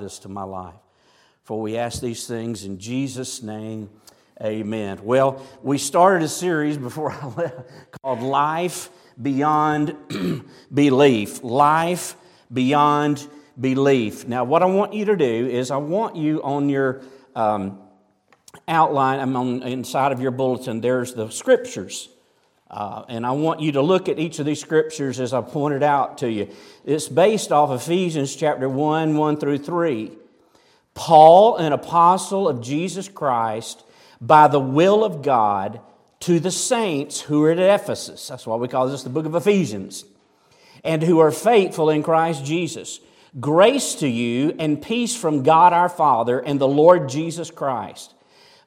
this to my life. For we ask these things in Jesus' name, amen. Well, we started a series before I left called Life Beyond Belief. Life Beyond Belief. Now, what I want you to do is I want you on your outline, I'm on inside of your bulletin, there's the scriptures. And I want you to look at each of these scriptures as I pointed out to you. It's based off Ephesians chapter 1 through 3. Paul, an apostle of Jesus Christ, by the will of God, to the saints who are at Ephesus. That's why we call this the book of Ephesians. And who are faithful in Christ Jesus. Grace to you and peace from God our Father and the Lord Jesus Christ.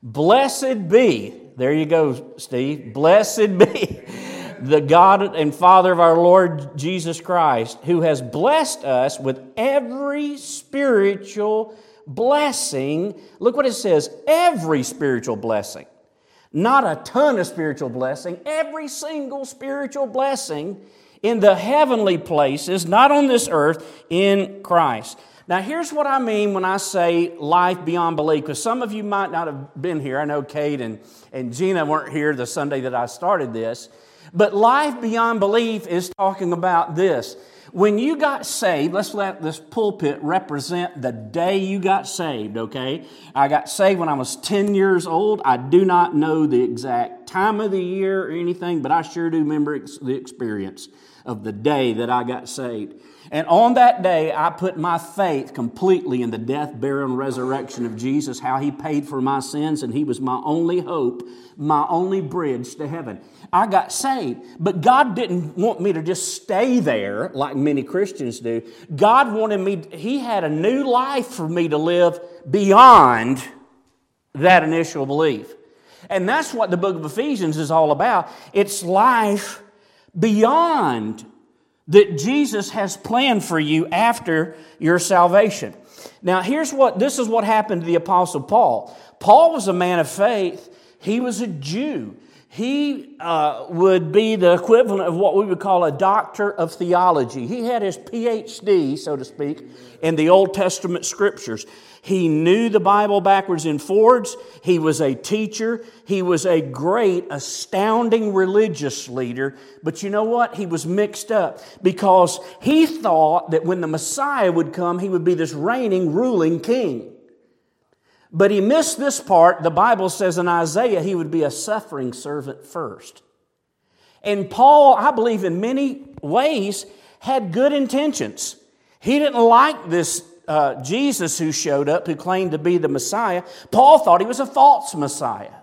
Blessed be, there you go, Steve. Blessed be the God and Father of our Lord Jesus Christ, who has blessed us with every spiritual blessing. Look what it says, every spiritual blessing. Not a ton of spiritual blessing, every single spiritual blessing in the heavenly places, not on this earth, in Christ. Now, here's what I mean when I say life beyond belief, because some of you might not have been here. I know Cade and Gina weren't here the Sunday that I started this. But life beyond belief is talking about this. When you got saved, let's let this pulpit represent the day you got saved, okay? I got saved when I was 10 years old. I do not know the exact time of the year or anything, but I sure do remember the experience of the day that I got saved. And on that day, I put my faith completely in the death, burial, and resurrection of Jesus, how He paid for my sins, and He was my only hope, my only bridge to heaven. I got saved, but God didn't want me to just stay there like many Christians do. God wanted me, He had a new life for me to live beyond that initial belief. And that's what the book of Ephesians is all about. It's life beyond that Jesus has planned for you after your salvation. Now, this is what happened to the Apostle Paul. Paul was a man of faith. He was a Jew. He would be the equivalent of what we would call a doctor of theology. He had his PhD, so to speak, in the Old Testament scriptures. He knew the Bible backwards and forwards. He was a teacher. He was a great, astounding religious leader. But you know what? He was mixed up because he thought that when the Messiah would come, he would be this reigning, ruling king. But he missed this part. The Bible says in Isaiah, he would be a suffering servant first. And Paul, I believe in many ways, had good intentions. He didn't like this Jesus who showed up, who claimed to be the Messiah. Paul thought he was a false Messiah.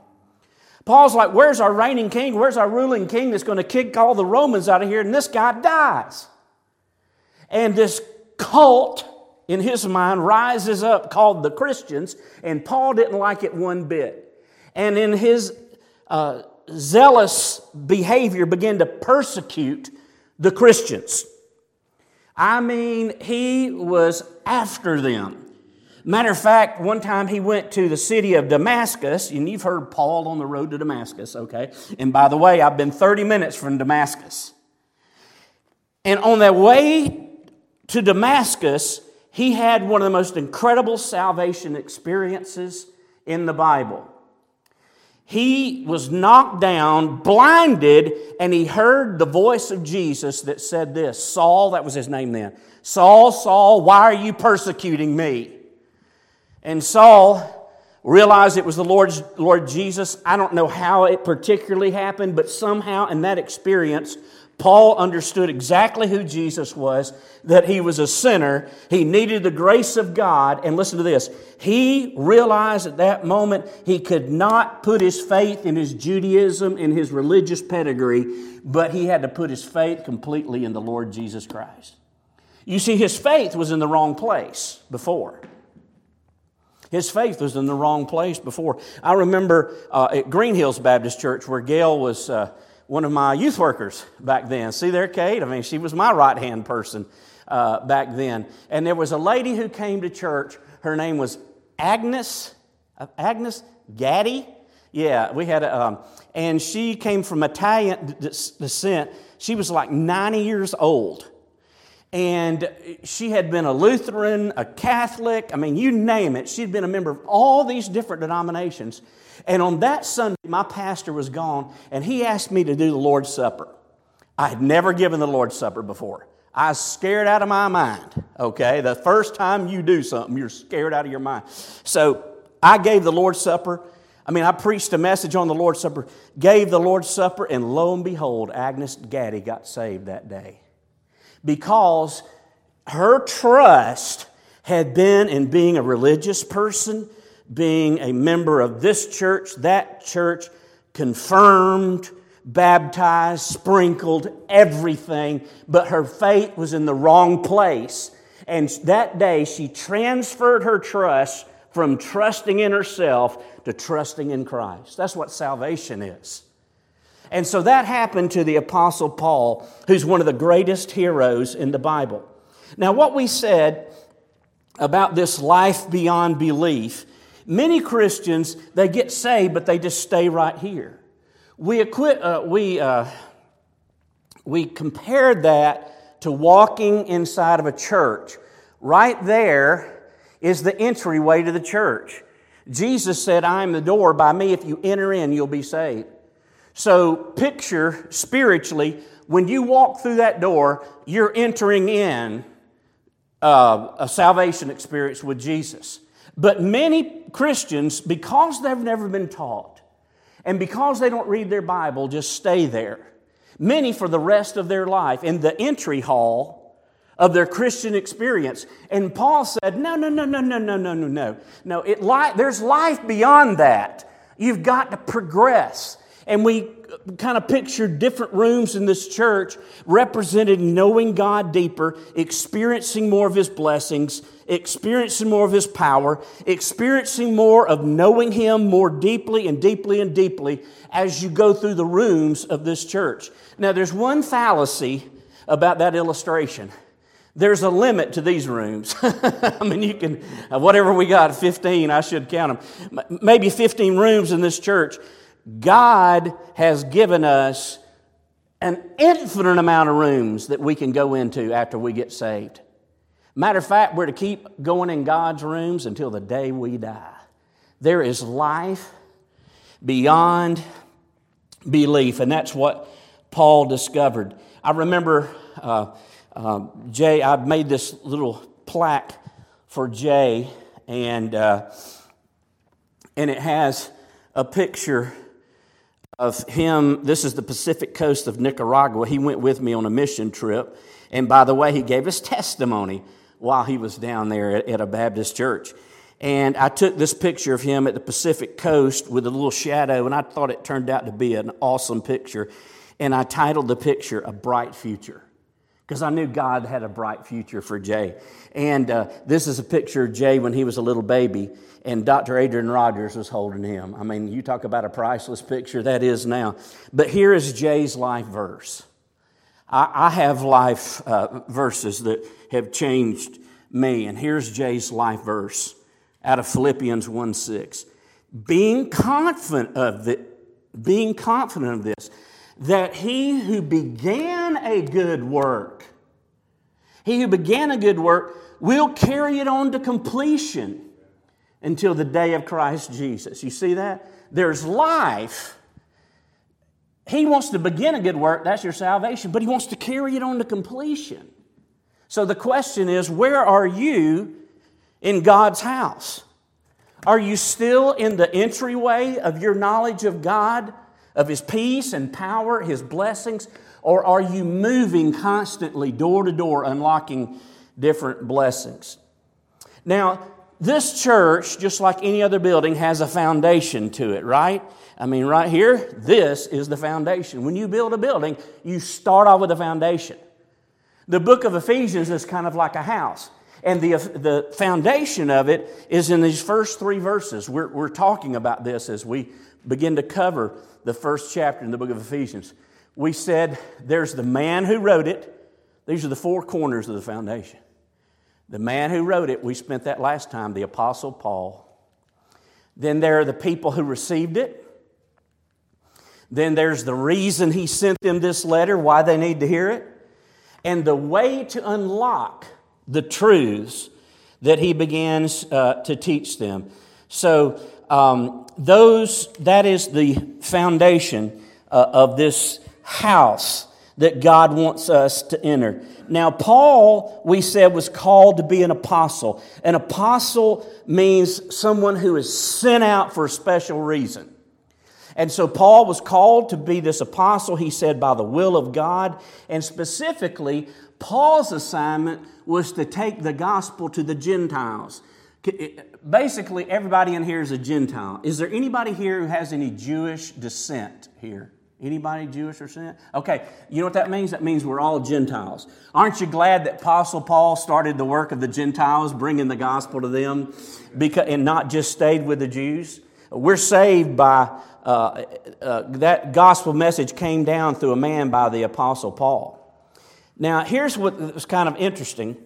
Paul's like, where's our reigning king? Where's our ruling king that's going to kick all the Romans out of here? And this guy dies. And this cult in his mind rises up called the Christians, and Paul didn't like it one bit. And in his zealous behavior began to persecute the Christians. I mean, he was after them. Matter of fact, one time he went to the city of Damascus, and you've heard Paul on the road to Damascus, okay? And by the way, I've been 30 minutes from Damascus. And on that way to Damascus, he had one of the most incredible salvation experiences in the Bible. He was knocked down, blinded, and he heard the voice of Jesus that said this, Saul, that was his name then, Saul, Saul, why are you persecuting me? And Saul realized it was the Lord Jesus. I don't know how it particularly happened, but somehow in that experience, Paul understood exactly who Jesus was, that he was a sinner. He needed the grace of God. And listen to this. He realized at that moment he could not put his faith in his Judaism, in his religious pedigree, but he had to put his faith completely in the Lord Jesus Christ. You see, his faith was in the wrong place before. His faith was in the wrong place before. I remember at Green Hills Baptist Church where Gail was one of my youth workers back then. See there, Cade? I mean, she was my right-hand person back then. And there was a lady who came to church. Her name was Agnes Gaddy. Yeah, we had a... and she came from Italian descent. She was like 90 years old. And she had been a Lutheran, a Catholic, I mean, you name it. She'd been a member of all these different denominations. And on that Sunday, my pastor was gone, and he asked me to do the Lord's Supper. I had never given the Lord's Supper before. I was scared out of my mind, okay? The first time you do something, you're scared out of your mind. So I gave the Lord's Supper. I mean, I preached a message on the Lord's Supper, gave the Lord's Supper, and lo and behold, Agnes Gaddy got saved that day, because her trust had been in being a religious person, being a member of this church, that church, confirmed, baptized, sprinkled, everything, but her faith was in the wrong place. And that day she transferred her trust from trusting in herself to trusting in Christ. That's what salvation is. And so that happened to the Apostle Paul, who's one of the greatest heroes in the Bible. Now, what we said about this life beyond belief, many Christians, they get saved, but they just stay right here. We compared that to walking inside of a church. Right there is the entryway to the church. Jesus said, "I am the door. By me, if you enter in, you'll be saved." So picture spiritually, when you walk through that door, you're entering in a salvation experience with Jesus. But many Christians, because they've never been taught and because they don't read their Bible, just stay there. Many for the rest of their life in the entry hall of their Christian experience. And Paul said, no. There's life beyond that. You've got to progress. And we kind of pictured different rooms in this church represented knowing God deeper, experiencing more of His blessings, experiencing more of His power, experiencing more of knowing Him more deeply and deeply and deeply as you go through the rooms of this church. Now, there's one fallacy about that illustration. There's a limit to these rooms. I mean, you can, whatever we got, 15, I should count them, maybe 15 rooms in this church. God has given us an infinite amount of rooms that we can go into after we get saved. Matter of fact, we're to keep going in God's rooms until the day we die. There is life beyond belief, and that's what Paul discovered. I remember Jay, I made this little plaque for Jay, and it has a picture of him. This is the Pacific coast of Nicaragua. He went with me on a mission trip. And by the way, he gave his testimony while he was down there at a Baptist church. And I took this picture of him at the Pacific coast with a little shadow, and I thought it turned out to be an awesome picture. And I titled the picture, "A Bright Future," because I knew God had a bright future for Jay. And this is a picture of Jay when he was a little baby, and Dr. Adrian Rogers was holding him. I mean, you talk about a priceless picture, that is now. But here is Jay's life verse. I have life verses that have changed me, and here's Jay's life verse out of Philippians 1:6. Being confident of this, that he who began a good work will carry it on to completion until the day of Christ Jesus. You see that? There's life. He wants to begin a good work, that's your salvation, but He wants to carry it on to completion. So the question is, where are you in God's house? Are you still in the entryway of your knowledge of God, of His peace and power, His blessings? Or are you moving constantly door to door, unlocking different blessings? Now, this church, just like any other building, has a foundation to it, right? I mean, right here, this is the foundation. When you build a building, you start off with a foundation. The book of Ephesians is kind of like a house. And the foundation of it is in these first three verses. We're talking about this as we begin to cover the first chapter in the book of Ephesians. We said there's the man who wrote it. These are the four corners of the foundation. The man who wrote it, we spent that last time, the Apostle Paul. Then there are the people who received it. Then there's the reason he sent them this letter, why they need to hear it. and the way to unlock the truths that he begins to teach them. So that is the foundation of this house that God wants us to enter. Now, Paul, we said, was called to be an apostle. An apostle means someone who is sent out for a special reason. And so Paul was called to be this apostle, he said, by the will of God. And specifically, Paul's assignment was to take the gospel to the Gentiles. Basically, everybody in here is a Gentile. Is there anybody here who has any Jewish descent here? Anybody Jewish or sin? Okay, you know what that means? That means we're all Gentiles. Aren't you glad that Apostle Paul started the work of the Gentiles, bringing the gospel to them, and not just stayed with the Jews? We're saved by, that gospel message came down through a man by the Apostle Paul. Now, here's what was kind of interesting.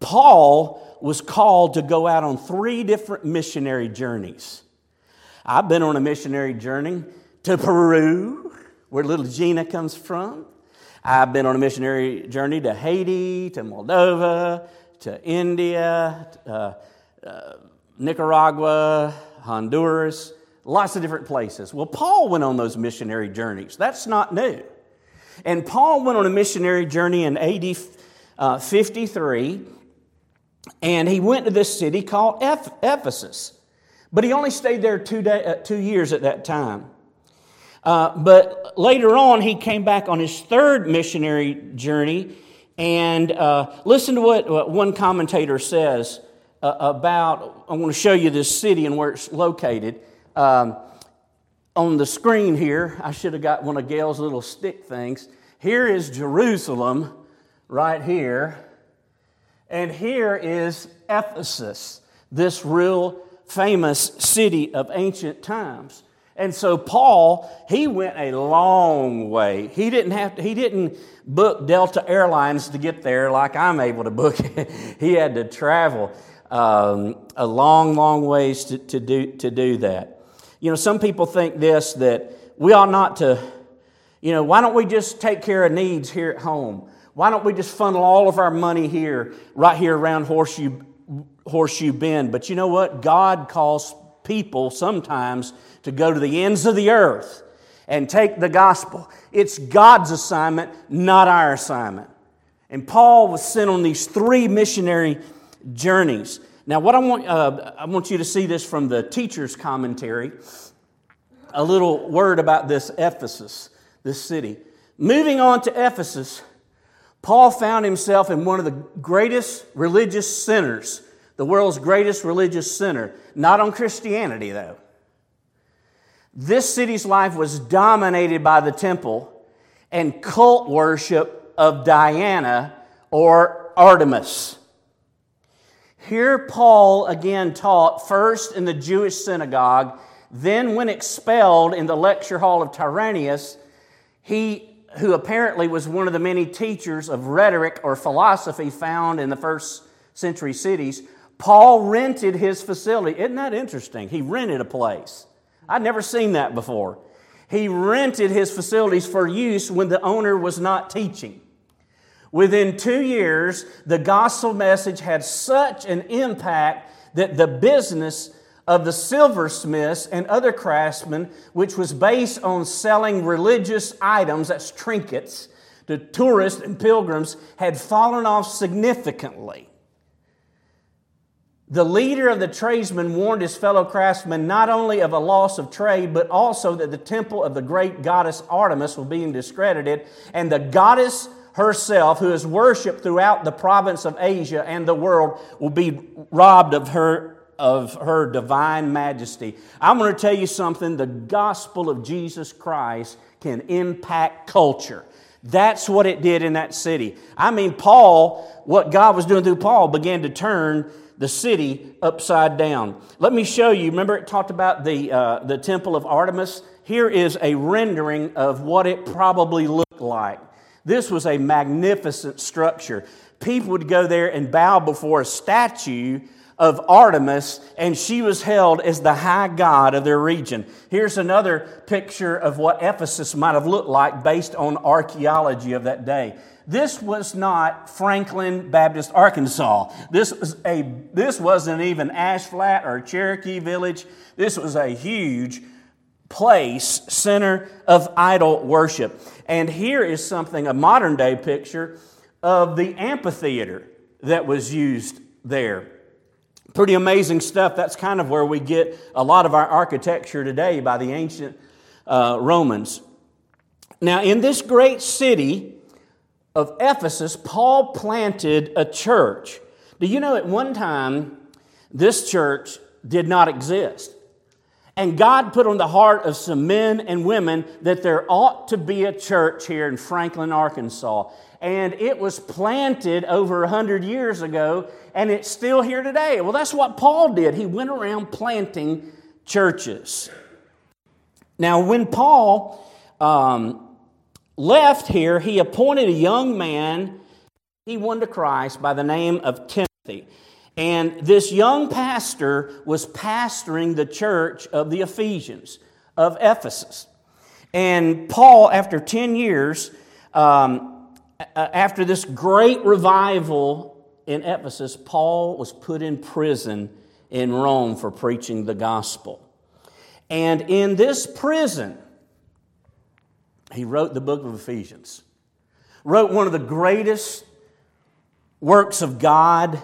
Paul was called to go out on 3 different missionary journeys. I've been on a missionary journey to Peru, where little Gina comes from. I've been on a missionary journey to Haiti, to Moldova, to India, Nicaragua, Honduras, lots of different places. Well, Paul went on those missionary journeys. That's not new. And Paul went on a missionary journey in AD 53, and he went to this city called Ephesus. But he only stayed there 2 years at that time. But later on, he came back on his 3rd missionary journey, and listen to what one commentator says about, I want to show you this city and where it's located. On the screen here, I should have got one of Gail's little stick things. Here is Jerusalem right here, and here is Ephesus, this real famous city of ancient times. And so Paul, he went a long way. He didn't book Delta Airlines to get there like I'm able to book it. He had to travel a long, long ways to do that. You know, some people think this, that we ought not to, you know, why don't we just take care of needs here at home? Why don't we just funnel all of our money here, right here around Horseshoe Bend? But you know what? God calls people sometimes to go to the ends of the earth and take the gospel. It's God's assignment, not our assignment. And Paul was sent on these 3 missionary journeys. Now, what I want you to see this from the teacher's commentary. A little word about this Ephesus, this city. Moving on to Ephesus, Paul found himself in one of the greatest religious centers, the world's greatest religious center. Not on Christianity, though. This city's life was dominated by the temple and cult worship of Diana or Artemis. Here Paul again taught first in the Jewish synagogue, then when expelled in the lecture hall of Tyrannus, he who apparently was one of the many teachers of rhetoric or philosophy found in the 1st century cities, Paul rented his facility. Isn't that interesting? He rented a place. I'd never seen that before. He rented his facilities for use when the owner was not teaching. Within 2 years, the gospel message had such an impact that the business of the silversmiths and other craftsmen, which was based on selling religious items, that's trinkets, to tourists and pilgrims, had fallen off significantly. The leader of the tradesmen warned his fellow craftsmen not only of a loss of trade, but also that the temple of the great goddess Artemis was being discredited, and the goddess herself, who is worshipped throughout the province of Asia and the world, will be robbed of her divine majesty. I'm going to tell you something. The gospel of Jesus Christ can impact culture. That's what it did in that city. I mean, Paul, what God was doing through Paul, began to turn the city upside down. Let me show you. Remember it talked about the temple of Artemis? Here is a rendering of what it probably looked like. This was a magnificent structure. People would go there and bow before a statue of Artemis, and she was held as the high god of their region. Here's another picture of what Ephesus might have looked like based on archaeology of that day. This was not Franklin Baptist, Arkansas. This wasn't even Ash Flat or Cherokee Village. This was a huge place, center of idol worship. And here is something, a modern day picture of the amphitheater that was used there. Pretty amazing stuff. That's kind of where we get a lot of our architecture today by the ancient Romans. Now, in this great city of Ephesus, Paul planted a church. Do you know at one time, this church did not exist? And God put on the heart of some men and women that there ought to be a church here in Franklin, Arkansas. And it was planted over 100 years ago, and it's still here today. Well, that's what Paul did. He went around planting churches. Now, when Paul left here, he appointed a young man, he won to Christ, by the name of Timothy. And this young pastor was pastoring the church of the Ephesians, of Ephesus. And Paul, after 10 years, after this great revival in Ephesus, Paul was put in prison in Rome for preaching the gospel. And in this prison, he wrote the book of Ephesians, wrote one of the greatest works of God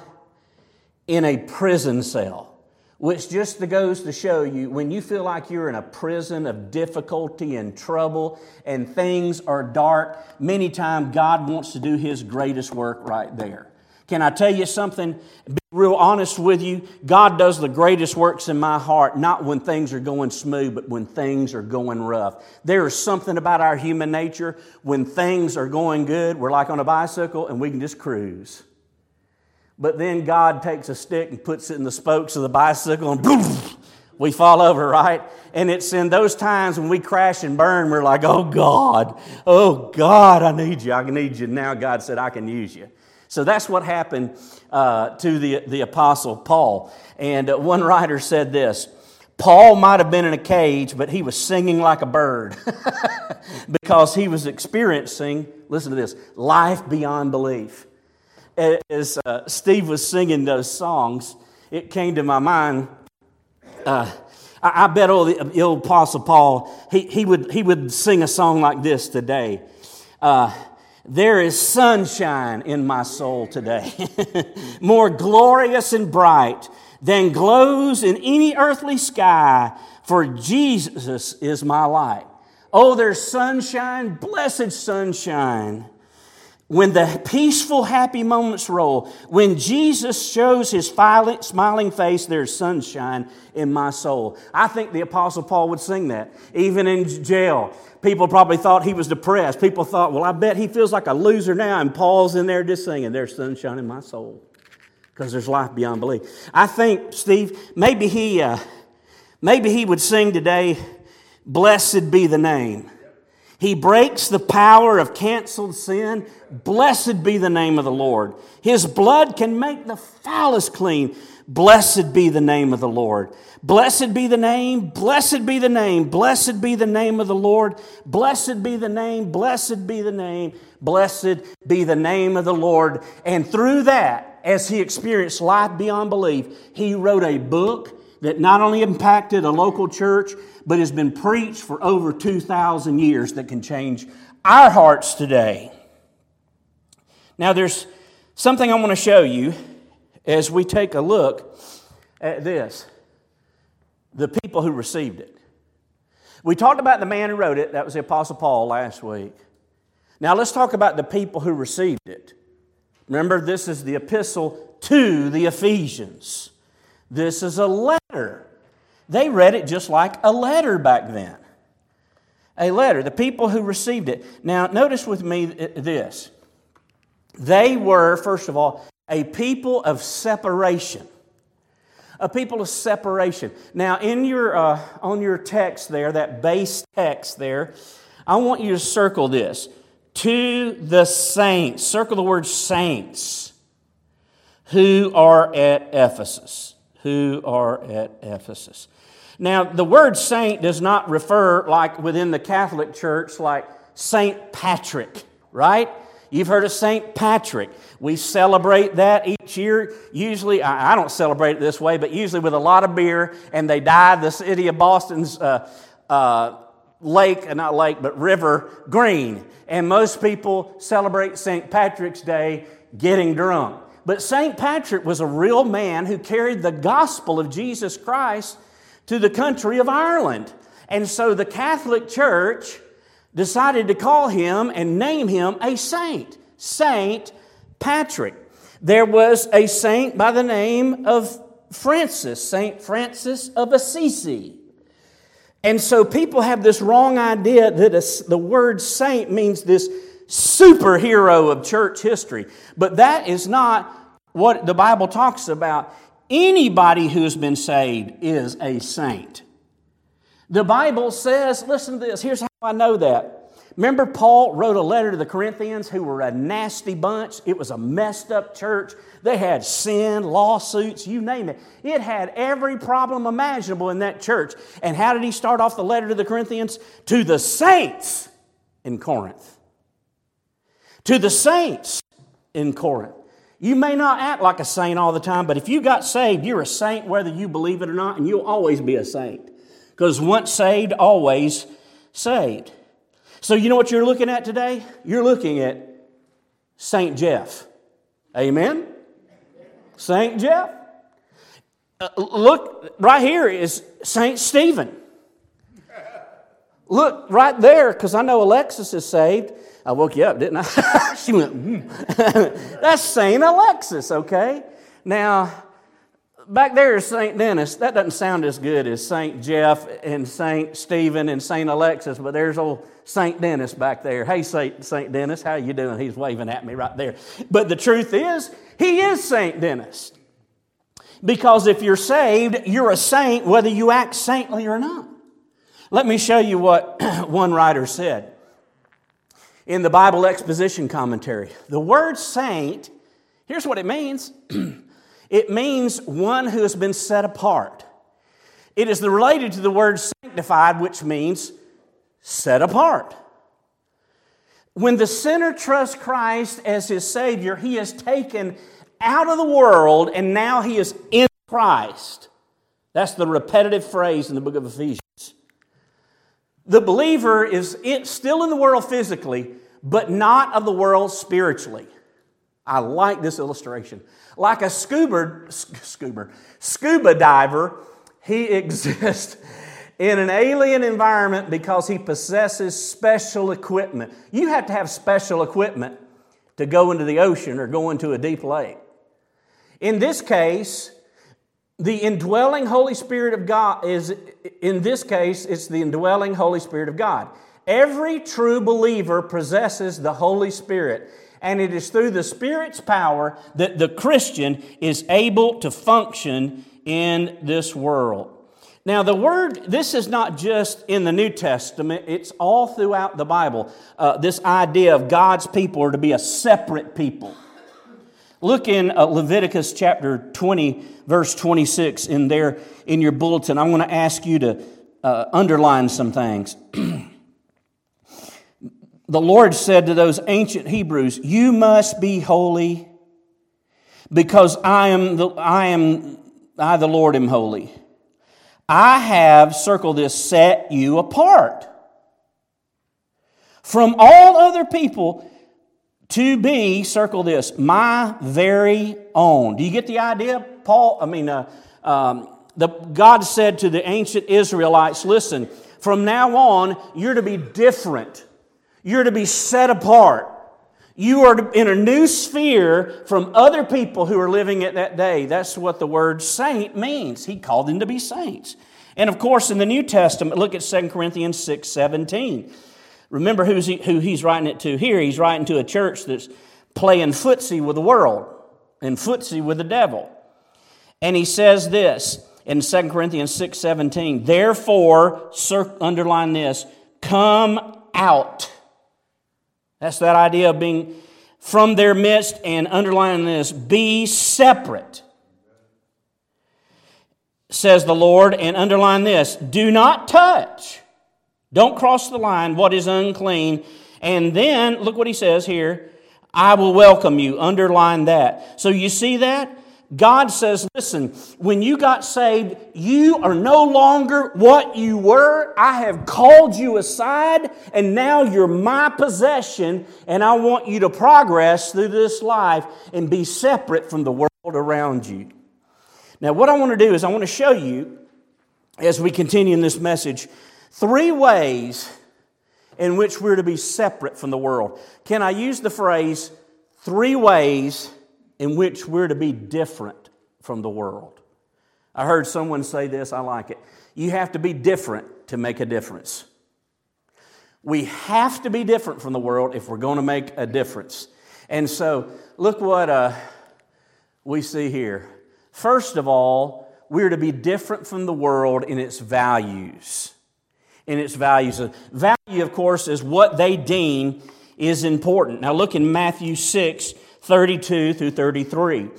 in a prison cell, which just goes to show you, when you feel like you're in a prison of difficulty and trouble and things are dark, many times God wants to do His greatest work right there. Can I tell you something? Be real honest with you. God does the greatest works in my heart, not when things are going smooth, but when things are going rough. There is something about our human nature. When things are going good, we're like on a bicycle and we can just cruise. But then God takes a stick and puts it in the spokes of the bicycle and boom, we fall over, right? And it's in those times when we crash and burn, we're like, oh God, I need you. I need you. Now God said, I can use you. So that's what happened to the Apostle Paul. And one writer said this, Paul might have been in a cage, but he was singing like a bird because he was experiencing, listen to this, life beyond belief. As Steve was singing those songs, it came to my mind. I bet the old Apostle Paul, he would sing a song like this today. There is sunshine in my soul today, more glorious and bright than glows in any earthly sky, for Jesus is my light. Oh, there's sunshine, blessed sunshine. When the peaceful, happy moments roll, when Jesus shows His smiling face, there's sunshine in my soul. I think the Apostle Paul would sing that. Even in jail, people probably thought he was depressed. People thought, well, I bet he feels like a loser now. And Paul's in there just singing, there's sunshine in my soul. Because there's life beyond belief. I think, Steve, maybe he would sing today, blessed be the name. He breaks the power of canceled sin. Blessed be the name of the Lord. His blood can make the foulest clean. Blessed be the name of the Lord. Blessed be the name. Blessed be the name. Blessed be the name of the Lord. Blessed be the name. Blessed be the name. Blessed be the name of the Lord. And through that, as he experienced life beyond belief, he wrote a book that not only impacted a local church, but has been preached for over 2,000 years that can change our hearts today. Now, there's something I want to show you as we take a look at this. The people who received it. We talked about the man who wrote it. That was the Apostle Paul last week. Now, let's talk about the people who received it. Remember, this is the epistle to the Ephesians. This is a letter. They read it just like a letter back then. A letter, the people who received it. Now, notice with me this. They were, first of all, a people of separation. A people of separation. Now, in your on your text there, that base text there, I want you to circle this. To the saints. Circle the word saints. who are at Ephesus. Now, the word saint does not refer, like within the Catholic Church, like Saint Patrick, right? You've heard of Saint Patrick. We celebrate that each year. Usually, I don't celebrate it this way, but usually with a lot of beer, and they dye the city of Boston's river green. And most people celebrate Saint Patrick's Day getting drunk. But Saint Patrick was a real man who carried the gospel of Jesus Christ to the country of Ireland. And so the Catholic Church decided to call him and name him a saint, Saint Patrick. There was a saint by the name of Francis, Saint Francis of Assisi. And so people have this wrong idea that the word saint means this superhero of church history. But that is not what the Bible talks about. Anybody who's been saved is a saint. The Bible says, listen to this, here's how I know that. Remember, Paul wrote a letter to the Corinthians who were a nasty bunch. It was a messed up church. They had sin, lawsuits, you name it. It had every problem imaginable in that church. And how did he start off the letter to the Corinthians? To the saints in Corinth. To the saints in Corinth. You may not act like a saint all the time, but if you got saved, you're a saint whether you believe it or not, and you'll always be a saint. Because once saved, always saved. So you know what you're looking at today? You're looking at Saint Jeff. Amen? Saint Jeff. Look, right here is Saint Stephen. Look, right there, because I know Alexis is saved. I woke you up, didn't I? She went, That's St. Alexis, okay? Now, back there is St. Dennis. That doesn't sound as good as St. Jeff and St. Stephen and St. Alexis, but there's old St. Dennis back there. Hey, St. Dennis, how you doing? He's waving at me right there. But the truth is, he is St. Dennis. Because if you're saved, you're a saint whether you act saintly or not. Let me show you what one writer said in the Bible exposition commentary. The word saint, here's what it means. It means one who has been set apart. It is related to the word sanctified, which means set apart. When the sinner trusts Christ as his Savior, he is taken out of the world and now he is in Christ. That's the repetitive phrase in the book of Ephesians. The believer is still in the world physically, but not of the world spiritually. I like this illustration. Like a scuba diver, he exists in an alien environment because he possesses special equipment. You have to have special equipment to go into the ocean or go into a deep lake. In this case, it's the indwelling Holy Spirit of God. Every true believer possesses the Holy Spirit, and it is through the Spirit's power that the Christian is able to function in this world. Now, this is not just in the New Testament, it's all throughout the Bible. This idea of God's people are to be a separate people. Look in Leviticus chapter 20, verse 26 in your bulletin. I'm going to ask you to underline some things. The Lord said to those ancient Hebrews, "You must be holy because I the Lord am holy. I have, circle this, set you apart from all other people to be," circle this, "my very own." Do you get the idea? God said to the ancient Israelites, listen, from now on, you're to be different. You're to be set apart. You are in a new sphere from other people who are living at that day. That's what the word saint means. He called them to be saints. And of course, in the New Testament, look at 2 Corinthians 6:17. Remember who he's writing it to here. He's writing to a church that's playing footsie with the world and footsie with the devil. And he says this in 2 Corinthians 6:17, "Therefore," underline this, "come out." That's that idea of being from their midst, and underlining this, be separate, says the Lord, and underline this, do not touch, don't cross the line, what is unclean. And then, look what he says here, I will welcome you, underline that. So you see that? God says, listen, when you got saved, you are no longer what you were. I have called you aside, and now you're my possession, and I want you to progress through this life and be separate from the world around you. Now, what I want to do is I want to show you, as we continue in this message, 3 ways in which we're to be separate from the world. Can I use the phrase, 3 ways in which we're to be different from the world? I heard someone say this, I like it. You have to be different to make a difference. We have to be different from the world if we're going to make a difference. And so, look what we see here. First of all, we're to be different from the world in its values. In its values. Value, of course, is what they deem is important. Now look in Matthew 6, 32 through 33.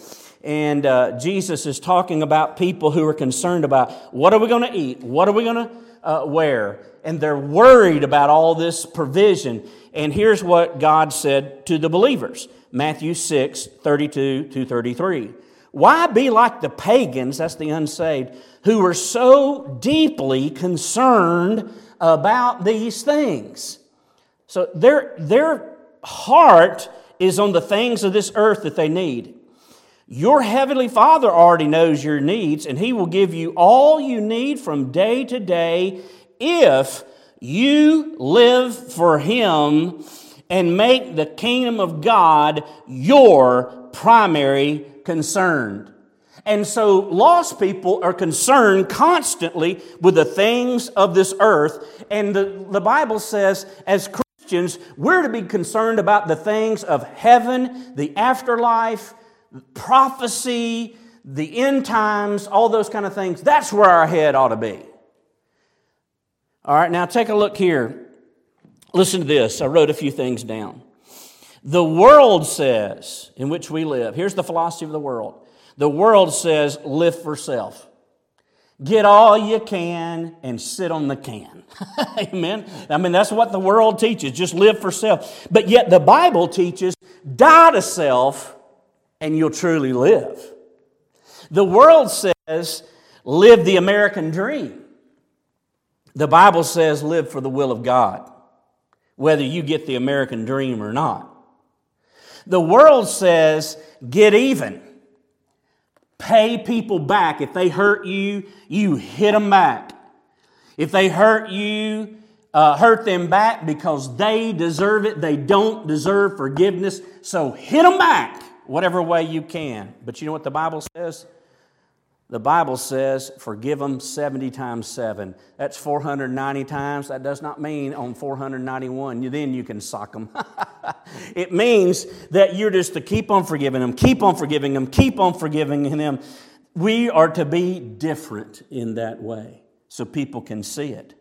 And Jesus is talking about people who are concerned about what are we going to eat? What are we going to wear? And they're worried about all this provision. And here's what God said to the believers. Matthew 6, 32 through 33. Why be like the pagans, that's the unsaved, who are so deeply concerned about these things? So their heart is on the things of this earth that they need. Your heavenly Father already knows your needs, and He will give you all you need from day to day if you live for Him and make the kingdom of God your primary concern. And so lost people are concerned constantly with the things of this earth. And the Bible says, as Christians, we're to be concerned about the things of heaven, the afterlife, prophecy, the end times, all those kind of things. That's where our head ought to be. All right, now take a look here. Listen to this. I wrote a few things down. The world says, in which we live, here's the philosophy of the world. The world says, live for self. Get all you can and sit on the can. Amen? I mean, that's what the world teaches, just live for self. But yet the Bible teaches, die to self and you'll truly live. The world says, live the American dream. The Bible says, live for the will of God, whether you get the American dream or not. The world says, get even. Pay people back. If they hurt you, you hit them back. If they hurt you, hurt them back because they deserve it. They don't deserve forgiveness. So hit them back whatever way you can. But you know what the Bible says? The Bible says, forgive them 70 times 7. That's 490 times. That does not mean on 491, then you can sock them. It means that you're just to keep on forgiving them, keep on forgiving them, keep on forgiving them. We are to be different in that way so people can see it.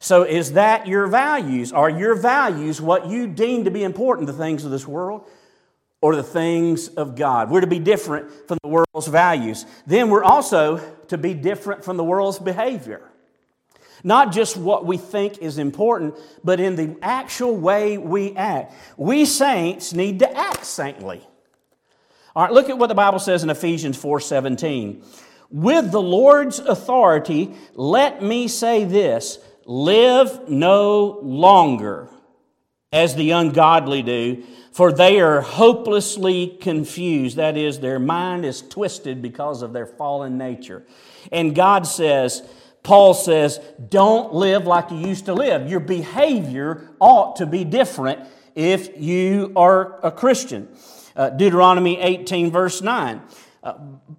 So is that your values? Are your values what you deem to be important, the things of this world? Or the things of God. We're to be different from the world's values. Then we're also to be different from the world's behavior. Not just what we think is important, but in the actual way we act. We saints need to act saintly. All right, look at what the Bible says in Ephesians 4:17. With the Lord's authority, let me say this, live no longer as the ungodly do, for they are hopelessly confused. That is, their mind is twisted because of their fallen nature. And God says, Paul says, don't live like you used to live. Your behavior ought to be different if you are a Christian. Deuteronomy 18, verse 9.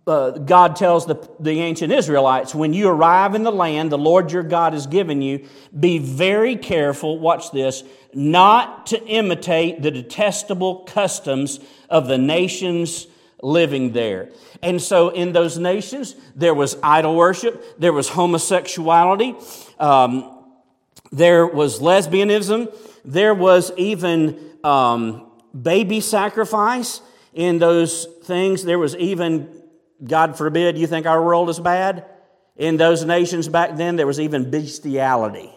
God tells the ancient Israelites, when you arrive in the land the Lord your God has given you, be very careful, watch this, not to imitate the detestable customs of the nations living there. And so in those nations, there was idol worship, there was homosexuality, there was lesbianism, there was even baby sacrifice in those things. There was even, God forbid, you think our world is bad? In those nations back then, there was even bestiality.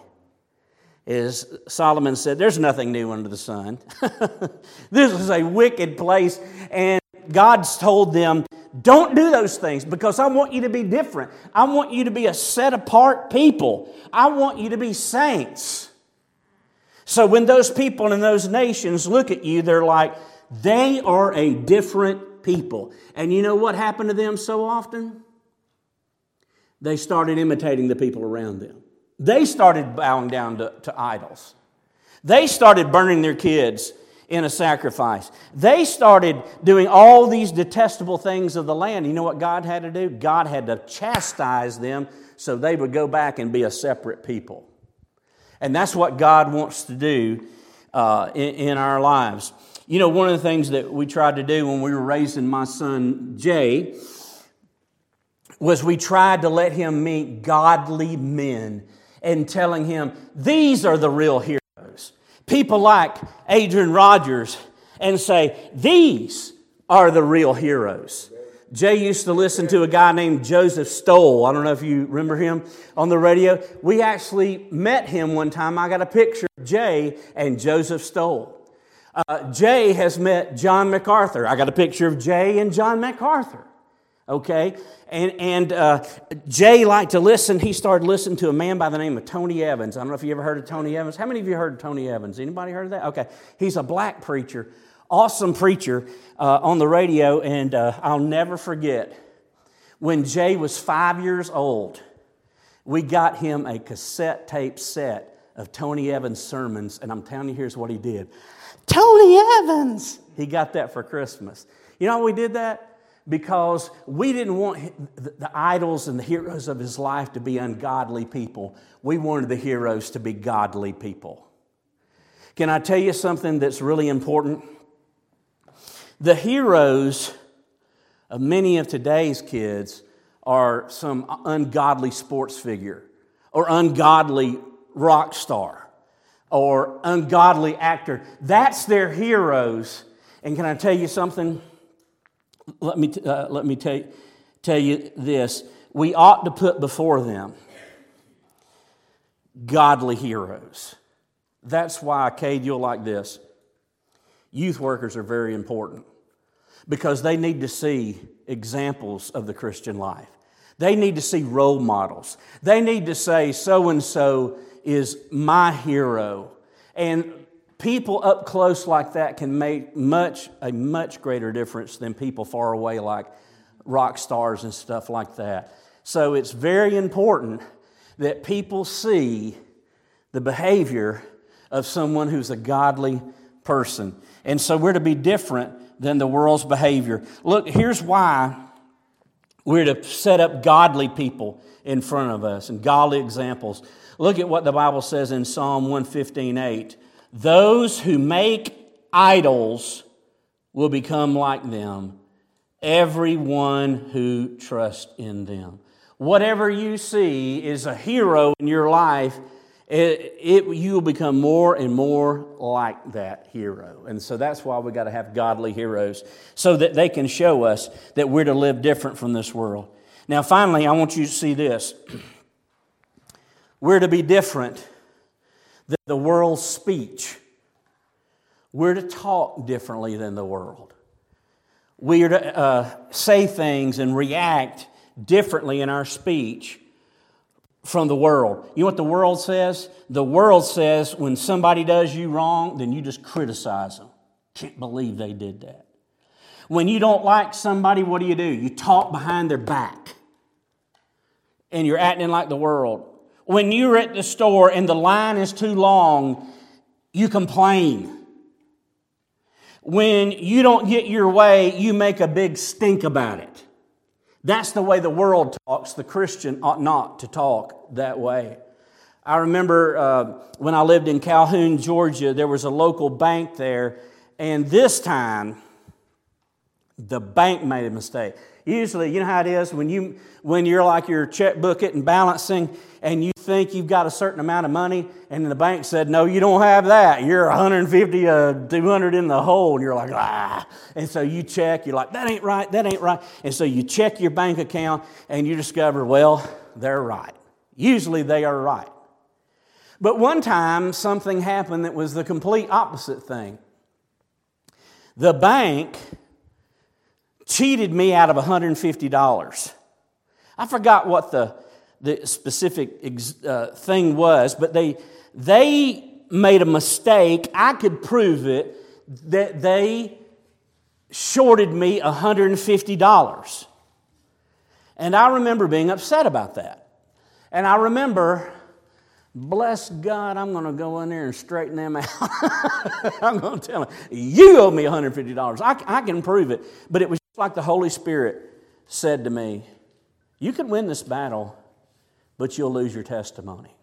As Solomon said, there's nothing new under the sun. This is a wicked place. And God's told them, don't do those things because I want you to be different. I want you to be a set-apart people. I want you to be saints. So when those people in those nations look at you, they're like, they are a different people. And you know what happened to them so often? They started imitating the people around them. They started bowing down to idols. They started burning their kids in a sacrifice. They started doing all these detestable things of the land. You know what God had to do? God had to chastise them so they would go back and be a separate people. And that's what God wants to do in our lives. You know, one of the things that we tried to do when we were raising my son, Jay, was we tried to let him meet godly men and telling him, these are the real heroes. People like Adrian Rogers, and say, these are the real heroes. Jay used to listen to a guy named Joseph Stoll. I don't know if you remember him on the radio. We actually met him one time. I got a picture of Jay and Joseph Stoll. Jay has met John MacArthur. I got a picture of Jay and John MacArthur. Okay, and Jay liked to listen. He started listening to a man by the name of Tony Evans. I don't know if you ever heard of Tony Evans. How many of you heard of Tony Evans? Anybody heard of that? Okay, he's a black preacher, awesome preacher on the radio, and I'll never forget when Jay was 5 years old, we got him a cassette tape set of Tony Evans sermons, and I'm telling you, here's what he did. Tony Evans! He got that for Christmas. You know how we did that? Because we didn't want the idols and the heroes of his life to be ungodly people. We wanted the heroes to be godly people. Can I tell you something that's really important? The heroes of many of today's kids are some ungodly sports figure or ungodly rock star or ungodly actor. That's their heroes. And can I tell you something? Let me tell you this. We ought to put before them godly heroes. That's why, Cade, you'll like this. Youth workers are very important because they need to see examples of the Christian life. They need to see role models. They need to say, so-and-so is my hero. And people up close like that can make a much greater difference than people far away like rock stars and stuff like that. So it's very important that people see the behavior of someone who's a godly person. And so we're to be different than the world's behavior. Look, here's why we're to set up godly people in front of us and godly examples. Look at what the Bible says in Psalm 115:8. Those who make idols will become like them, everyone who trusts in them. Whatever you see is a hero in your life, you will become more and more like that hero. And so that's why we got to have godly heroes, so that they can show us that we're to live different from this world. Now, finally, I want you to see this. We're to be different than the world's speech. We're to talk differently than the world. We are to say things and react differently in our speech from the world. You know what the world says? The world says when somebody does you wrong, then you just criticize them. Can't believe they did that. When you don't like somebody, what do? You talk behind their back. And you're acting like the world. When you're at the store and the line is too long, you complain. When you don't get your way, you make a big stink about it. That's the way the world talks. The Christian ought not to talk that way. I remember when I lived in Calhoun, Georgia, there was a local bank there, and this time the bank made a mistake. Usually, you know how it is when you're like your checkbook and balancing, and you think you've got a certain amount of money, and the bank said, "No, you don't have that. You're 150, 200 in the hole," and you're like, "Ah!" And so you check. You're like, "That ain't right. That ain't right." And so you check your bank account, and you discover, well, they're right. Usually, they are right. But one time, something happened that was the complete opposite thing. The bank cheated me out of $150. I forgot what the specific thing was, but they made a mistake. I could prove it, that they shorted me $150. And I remember being upset about that. And I remember, bless God, I'm going to go in there and straighten them out. I'm going to tell them, "You owe me $150. I can prove it." But it was like the Holy Spirit said to me, "You can win this battle, but you'll lose your testimony."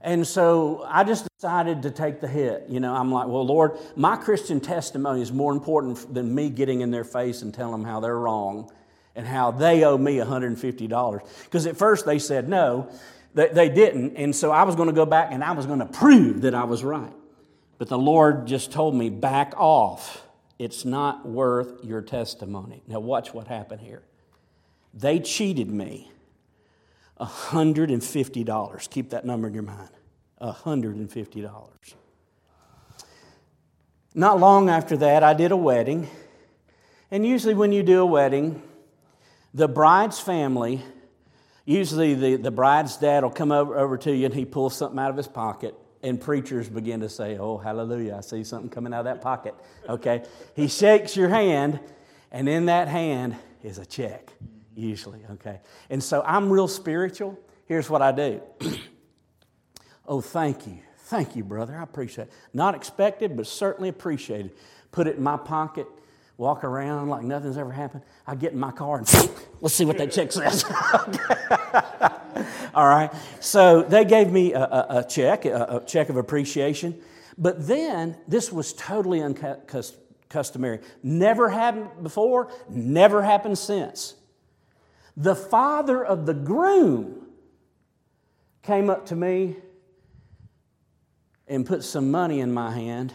And so I just decided to take the hit. You know, I'm like, "Well, Lord, my Christian testimony is more important than me getting in their face and telling them how they're wrong and how they owe me $150. Because at first they said no, they didn't. And so I was going to go back and I was going to prove that I was right. But the Lord just told me, "Back off. It's not worth your testimony." Now watch what happened here. They cheated me $150. Keep that number in your mind. $150. Not long after that, I did a wedding. And usually when you do a wedding, the bride's family, usually the bride's dad will come over to you and he pulls something out of his pocket. And preachers begin to say, "Oh, hallelujah, I see something coming out of that pocket." Okay, he shakes your hand, and in that hand is a check, usually, okay? And so I'm real spiritual. Here's what I do. "Oh, thank you. Thank you, brother. I appreciate it. Not expected, but certainly appreciated." Put it in my pocket, walk around like nothing's ever happened. I get in my car and let's see what that check says. All right, so they gave me a check of appreciation. But then, this was totally uncustomary. Never happened before, never happened since. The father of the groom came up to me and put some money in my hand,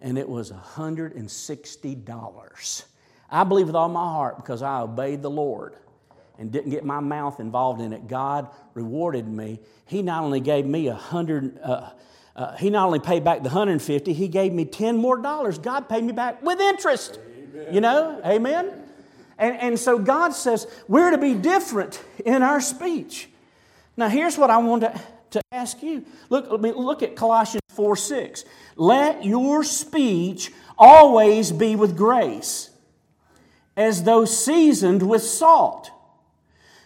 and it was $160. I believe with all my heart, because I obeyed the Lord and didn't get my mouth involved in it, God rewarded me. He not only gave me he not only paid back the $150, he gave me $10 more. God paid me back with interest. Amen. You know, amen? And so God says we're to be different in our speech. Now here's what I want to ask you. Look at Colossians 4:6. "Let your speech always be with grace, as though seasoned with salt,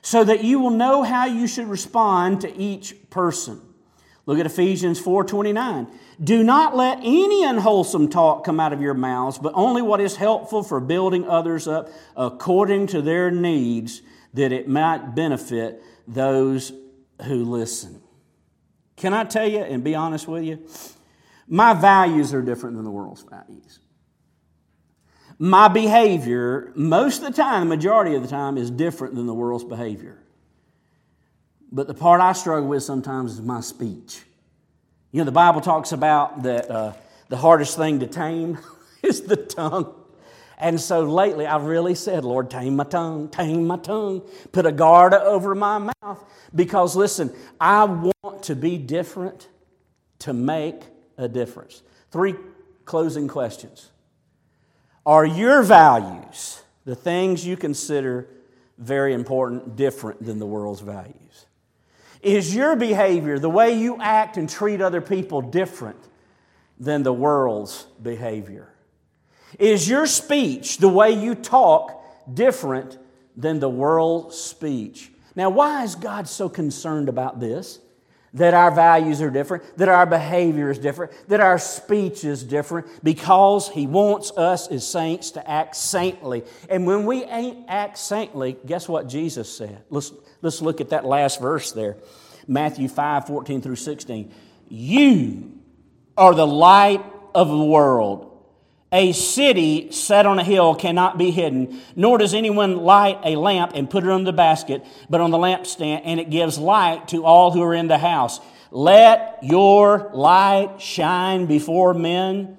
so that you will know how you should respond to each person." Look at Ephesians 4:29. "Do not let any unwholesome talk come out of your mouths, but only what is helpful for building others up according to their needs, that it might benefit those who listen." Can I tell you, and be honest with you, my values are different than the world's values. My behavior, most of the time, the majority of the time, is different than the world's behavior. But the part I struggle with sometimes is my speech. You know, the Bible talks about that the hardest thing to tame is the tongue. And so lately I've really said, "Lord, tame my tongue, put a guard over my mouth." Because listen, I want to be different to make a difference. 3 closing questions. Are your values, the things you consider very important, different than the world's values? Is your behavior, the way you act and treat other people, different than the world's behavior? Is your speech, the way you talk, different than the world's speech? Now, why is God so concerned about this? That our values are different, that our behavior is different, that our speech is different, because He wants us as saints to act saintly. And when we act saintly, guess what Jesus said? Let's look at that last verse there, Matthew 5:14-16. "You are the light of the world, A city set on a hill cannot be hidden, nor does anyone light a lamp and put it under the basket, but on the lampstand, and it gives light to all who are in the house. Let your light shine before men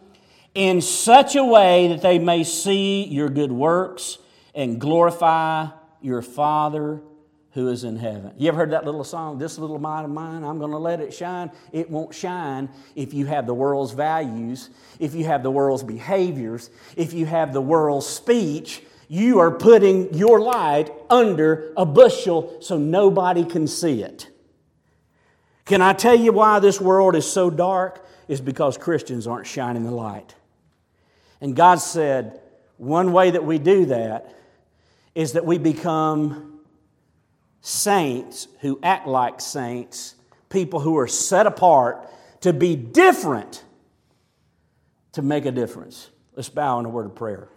in such a way that they may see your good works and glorify your Father who is in heaven. You ever heard that little song, This Little Light of Mine, I'm going to let it shine? It won't shine if you have the world's values, if you have the world's behaviors, if you have the world's speech. You are putting your light under a bushel so nobody can see it. Can I tell you why this world is so dark? It's because Christians aren't shining the light. And God said, one way that we do that is that we become saints who act like saints, people who are set apart to be different, to make a difference. Let's bow in a word of prayer.